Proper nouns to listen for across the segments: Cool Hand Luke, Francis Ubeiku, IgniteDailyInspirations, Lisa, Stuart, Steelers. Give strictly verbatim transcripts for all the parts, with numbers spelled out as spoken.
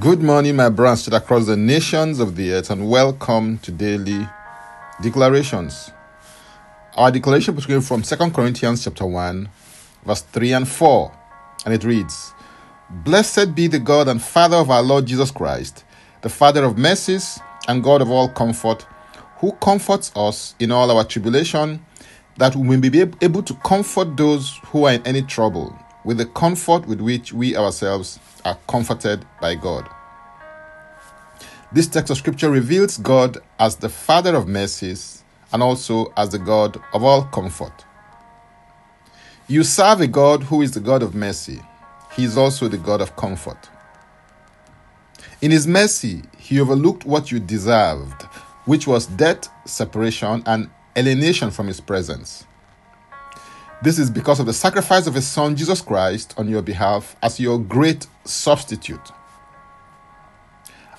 Good morning, my brothers stood across the nations of the earth, and welcome to Daily Declarations. Our declaration is from Second Corinthians chapter one, verse three and four, and it reads, Blessed be the God and Father of our Lord Jesus Christ, the Father of mercies and God of all comfort, who comforts us in all our tribulation, that we may be able to comfort those who are in any trouble, with the comfort with which we ourselves are comforted by God. This text of scripture reveals God as the Father of mercies and also as the God of all comfort. You serve a God who is the God of mercy. He is also the God of comfort. In His mercy, He overlooked what you deserved, which was death, separation, and alienation from His presence. This is because of the sacrifice of His Son, Jesus Christ, on your behalf as your great substitute.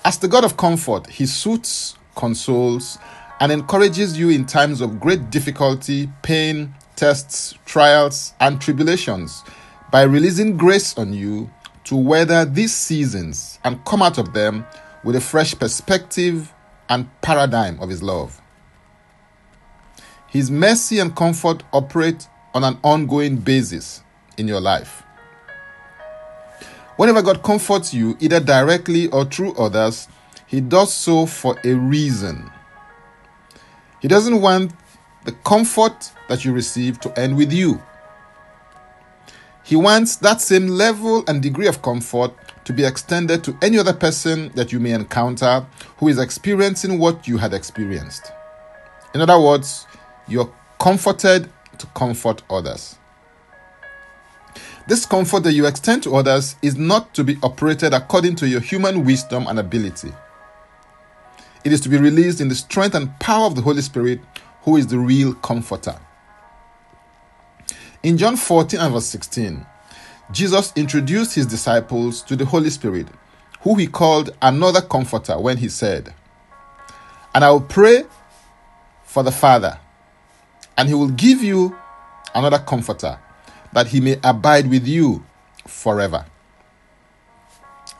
As the God of comfort, He soothes, consoles, and encourages you in times of great difficulty, pain, tests, trials, and tribulations by releasing grace on you to weather these seasons and come out of them with a fresh perspective and paradigm of His love. His mercy and comfort operate on an ongoing basis in your life. Whenever God comforts you, either directly or through others, He does so for a reason. He doesn't want the comfort that you receive to end with you. He wants that same level and degree of comfort to be extended to any other person that you may encounter who is experiencing what you had experienced. In other words, you're comforted to comfort others. This comfort that you extend to others is not to be operated according to your human wisdom and ability. It is to be released in the strength and power of the Holy Spirit, who is the real comforter. In John fourteen and verse sixteen, Jesus introduced His disciples to the Holy Spirit, who He called another comforter when He said, And I will pray for the Father, and He will give you another comforter, that He may abide with you forever.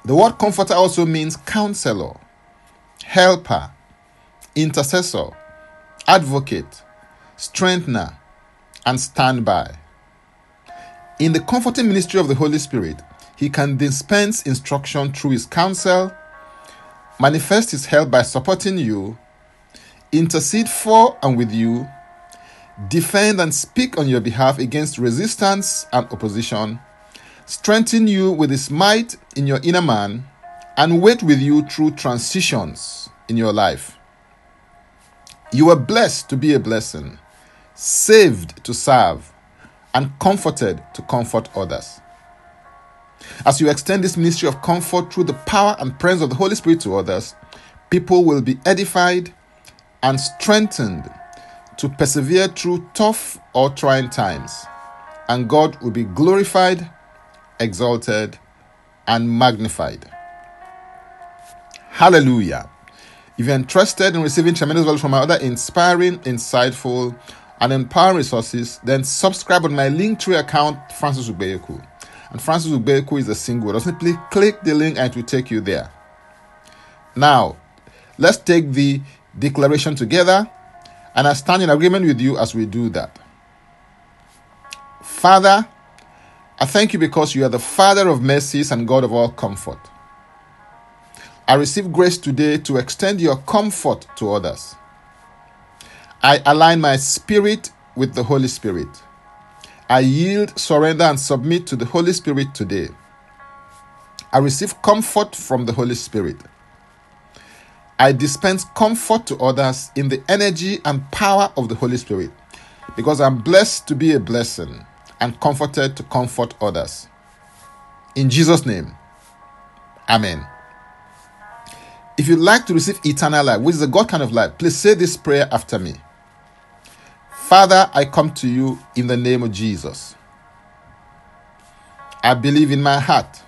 The word comforter also means counselor, helper, intercessor, advocate, strengthener, and standby. In the comforting ministry of the Holy Spirit, He can dispense instruction through His counsel, manifest His help by supporting you, intercede for and with you, defend and speak on your behalf against resistance and opposition, strengthen you with His might in your inner man, and wait with you through transitions in your life. You are blessed to be a blessing, saved to serve, and comforted to comfort others. As you extend this ministry of comfort through the power and presence of the Holy Spirit to others, people will be edified and strengthened to persevere through tough or trying times, and God will be glorified, exalted, and magnified. Hallelujah! If you're interested in receiving tremendous value from my other inspiring, insightful, and empowering resources, then subscribe on my Linktree account, Francis Ubeiku. And Francis Ubeiku is a single. Just simply click the link and it will take you there. Now, let's take the declaration together, and I stand in agreement with you as we do that. Father, I thank You because You are the Father of mercies and God of all comfort. I receive grace today to extend Your comfort to others. I align my spirit with the Holy Spirit. I yield, surrender, and submit to the Holy Spirit today. I receive comfort from the Holy Spirit. I dispense comfort to others in the energy and power of the Holy Spirit, because I'm blessed to be a blessing and comforted to comfort others. In Jesus' name, Amen. If you'd like to receive eternal life, which is a God kind of life, please say this prayer after me. Father, I come to You in the name of Jesus. I believe in my heart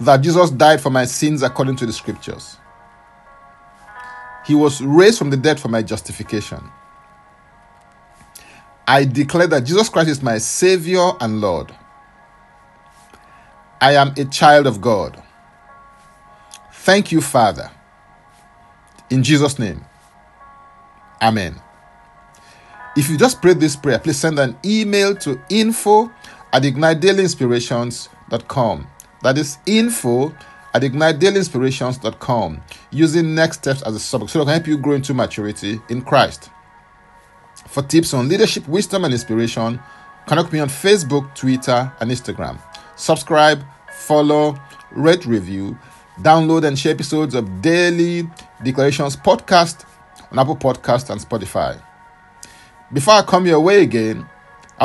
that Jesus died for my sins according to the Scriptures. He was raised from the dead for my justification. I declare that Jesus Christ is my Savior and Lord. I am a child of God. Thank you, Father. In Jesus' name. Amen. If you just prayed this prayer, please send an email to info at ignite daily inspirations dot com. That is info at ignite daily inspirations dot com, using next steps as a subject, so I can help you grow into maturity in Christ. For tips on leadership, wisdom, and inspiration, connect me on Facebook, Twitter, and Instagram. Subscribe, follow, rate, review, download and share episodes of Daily Declarations podcast on Apple Podcasts and Spotify. Before I come your way again, I